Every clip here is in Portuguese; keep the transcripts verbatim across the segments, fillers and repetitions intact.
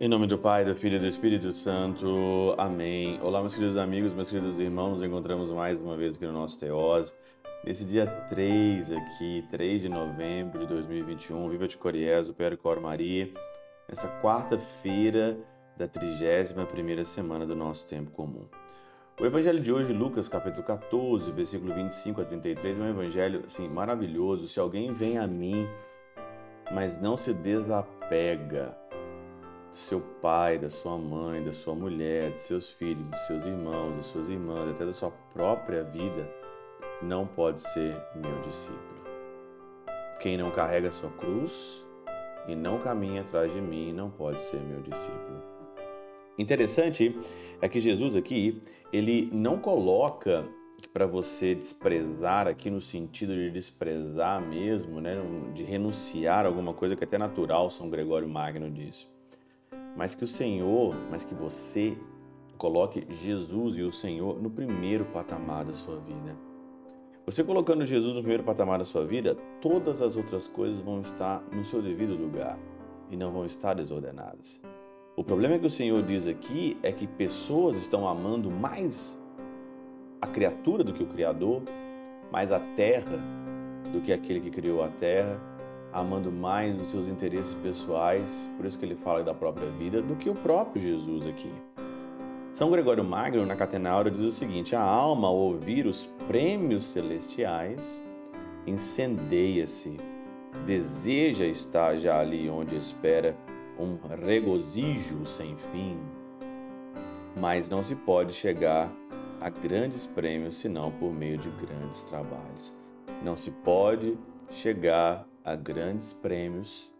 Em nome do Pai, do Filho e do Espírito Santo. Amém. Olá, meus queridos amigos, meus queridos irmãos. Nos encontramos mais uma vez aqui no nosso Teós. Nesse dia três aqui, três de novembro de dois mil e vinte e um, Viva de Coriésio, Percor Maria. Nessa quarta-feira da trigésima primeira semana do nosso tempo comum. O evangelho de hoje, Lucas capítulo quatorze, versículo vinte e cinco a trinta e três, é um evangelho assim, maravilhoso. Se alguém vem a mim, mas não se desapega do seu pai, da sua mãe, da sua mulher, dos seus filhos, dos seus irmãos, das suas irmãs, até da sua própria vida, não pode ser meu discípulo. Quem não carrega a sua cruz e não caminha atrás de mim, não pode ser meu discípulo. Interessante é que Jesus aqui, ele não coloca para você desprezar aqui no sentido de desprezar mesmo, né, de renunciar a alguma coisa que é até natural, São Gregório Magno diz. Mas que o Senhor, mas que você coloque Jesus e o Senhor no primeiro patamar da sua vida. Você colocando Jesus no primeiro patamar da sua vida, todas as outras coisas vão estar no seu devido lugar e não vão estar desordenadas. O problema que o Senhor diz aqui é que pessoas estão amando mais a criatura do que o Criador, mais a terra do que aquele que criou a terra, amando mais os seus interesses pessoais, por isso que ele fala da própria vida, do que o próprio Jesus aqui. São Gregório Magno, na Catena Aurea, diz o seguinte: a alma, ao ouvir os prêmios celestiais, incendeia-se, deseja estar já ali onde espera um regozijo sem fim, mas não se pode chegar a grandes prêmios senão por meio de grandes trabalhos. Não se pode chegar a grandes prêmios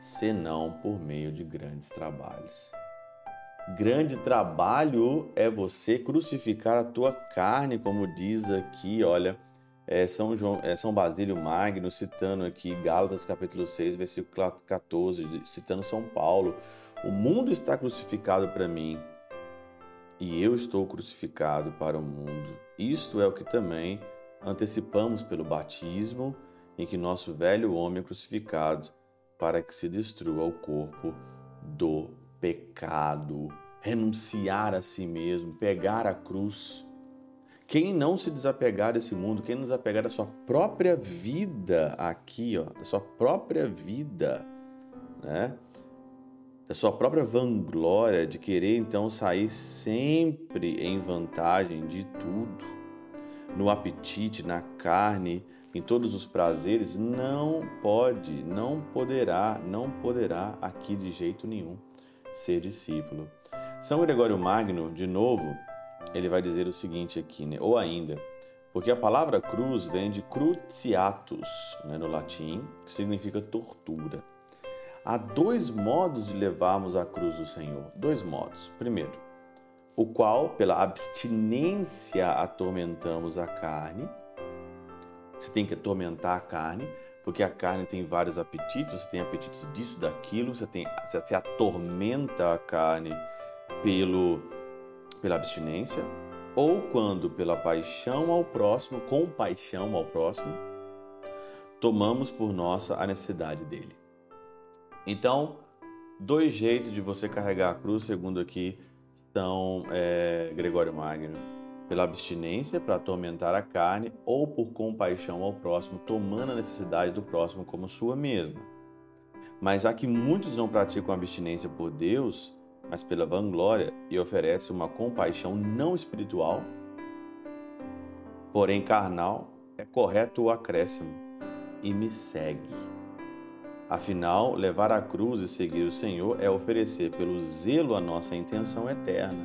senão por meio de grandes trabalhos. Grande trabalho é você crucificar a tua carne, como diz aqui, olha, É São, João, é São Basílio Magno, citando aqui Gálatas capítulo seis, versículo quatorze, citando São Paulo. O mundo está crucificado para mim e eu estou crucificado para o mundo. Isto é o que também antecipamos pelo batismo, em que nosso velho homem é crucificado para que se destrua o corpo do pecado. Renunciar a si mesmo, pegar a cruz. Quem não se desapegar desse mundo, quem não desapegar da sua própria vida aqui, ó, da sua própria vida, né? Da sua própria vanglória de querer, então, sair sempre em vantagem de tudo, no apetite, na carne, em todos os prazeres, não pode, não poderá, não poderá aqui de jeito nenhum ser discípulo. São Gregório Magno, de novo, ele vai dizer o seguinte aqui, né? Ou ainda, porque a palavra cruz vem de cruciatus, né, no latim, que significa tortura. Há dois modos de levarmos a cruz do Senhor, dois modos. Primeiro, o qual pela abstinência atormentamos a carne. Você tem que atormentar a carne, porque a carne tem vários apetites, você tem apetites disso, daquilo, você, tem, você atormenta a carne pelo... pela abstinência, ou quando pela paixão ao próximo, com paixão ao próximo, tomamos por nossa a necessidade dele. Então, dois jeitos de você carregar a cruz, segundo aqui São é, Gregório Magno: pela abstinência, para atormentar a carne, ou por compaixão ao próximo, tomando a necessidade do próximo como sua mesma. Mas já que muitos não praticam a abstinência por Deus, mas pela vanglória, e oferece uma compaixão não espiritual, porém carnal, é correto o acréscimo: e me segue. Afinal, levar a cruz e seguir o Senhor é oferecer pelo zelo a nossa intenção eterna,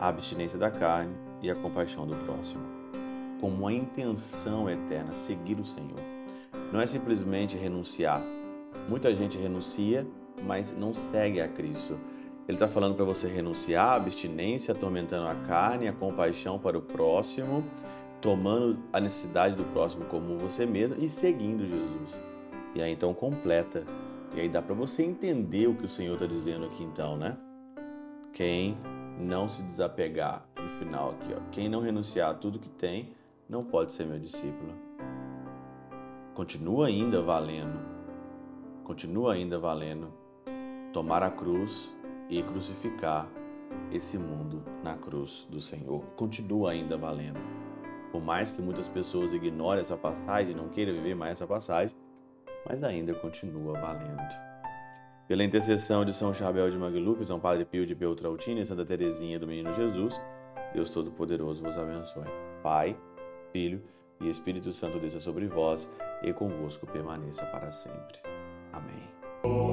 a abstinência da carne e a compaixão do próximo, como a intenção eterna, seguir o Senhor. Não é simplesmente renunciar. Muita gente renuncia, mas não segue a Cristo. Ele está falando para você renunciar à abstinência, atormentando a carne, a compaixão para o próximo, tomando a necessidade do próximo como você mesmo e seguindo Jesus. E aí então completa. E aí dá para você entender o que o Senhor está dizendo aqui então, né? Quem não se desapegar de final aqui, ó. Quem não renunciar a tudo que tem, não pode ser meu discípulo. Continua ainda valendo. Continua ainda valendo. Tomar a cruz e crucificar esse mundo na cruz do Senhor. Continua ainda valendo. Por mais que muitas pessoas ignorem essa passagem, não queiram viver mais essa passagem, mas ainda continua valendo. Pela intercessão de São Xabel de Maglupes, São Padre Pio de Pietrelcina e Santa Terezinha do Menino Jesus, Deus Todo-Poderoso vos abençoe. Pai, Filho e Espírito Santo desça sobre vós e convosco permaneça para sempre. Amém.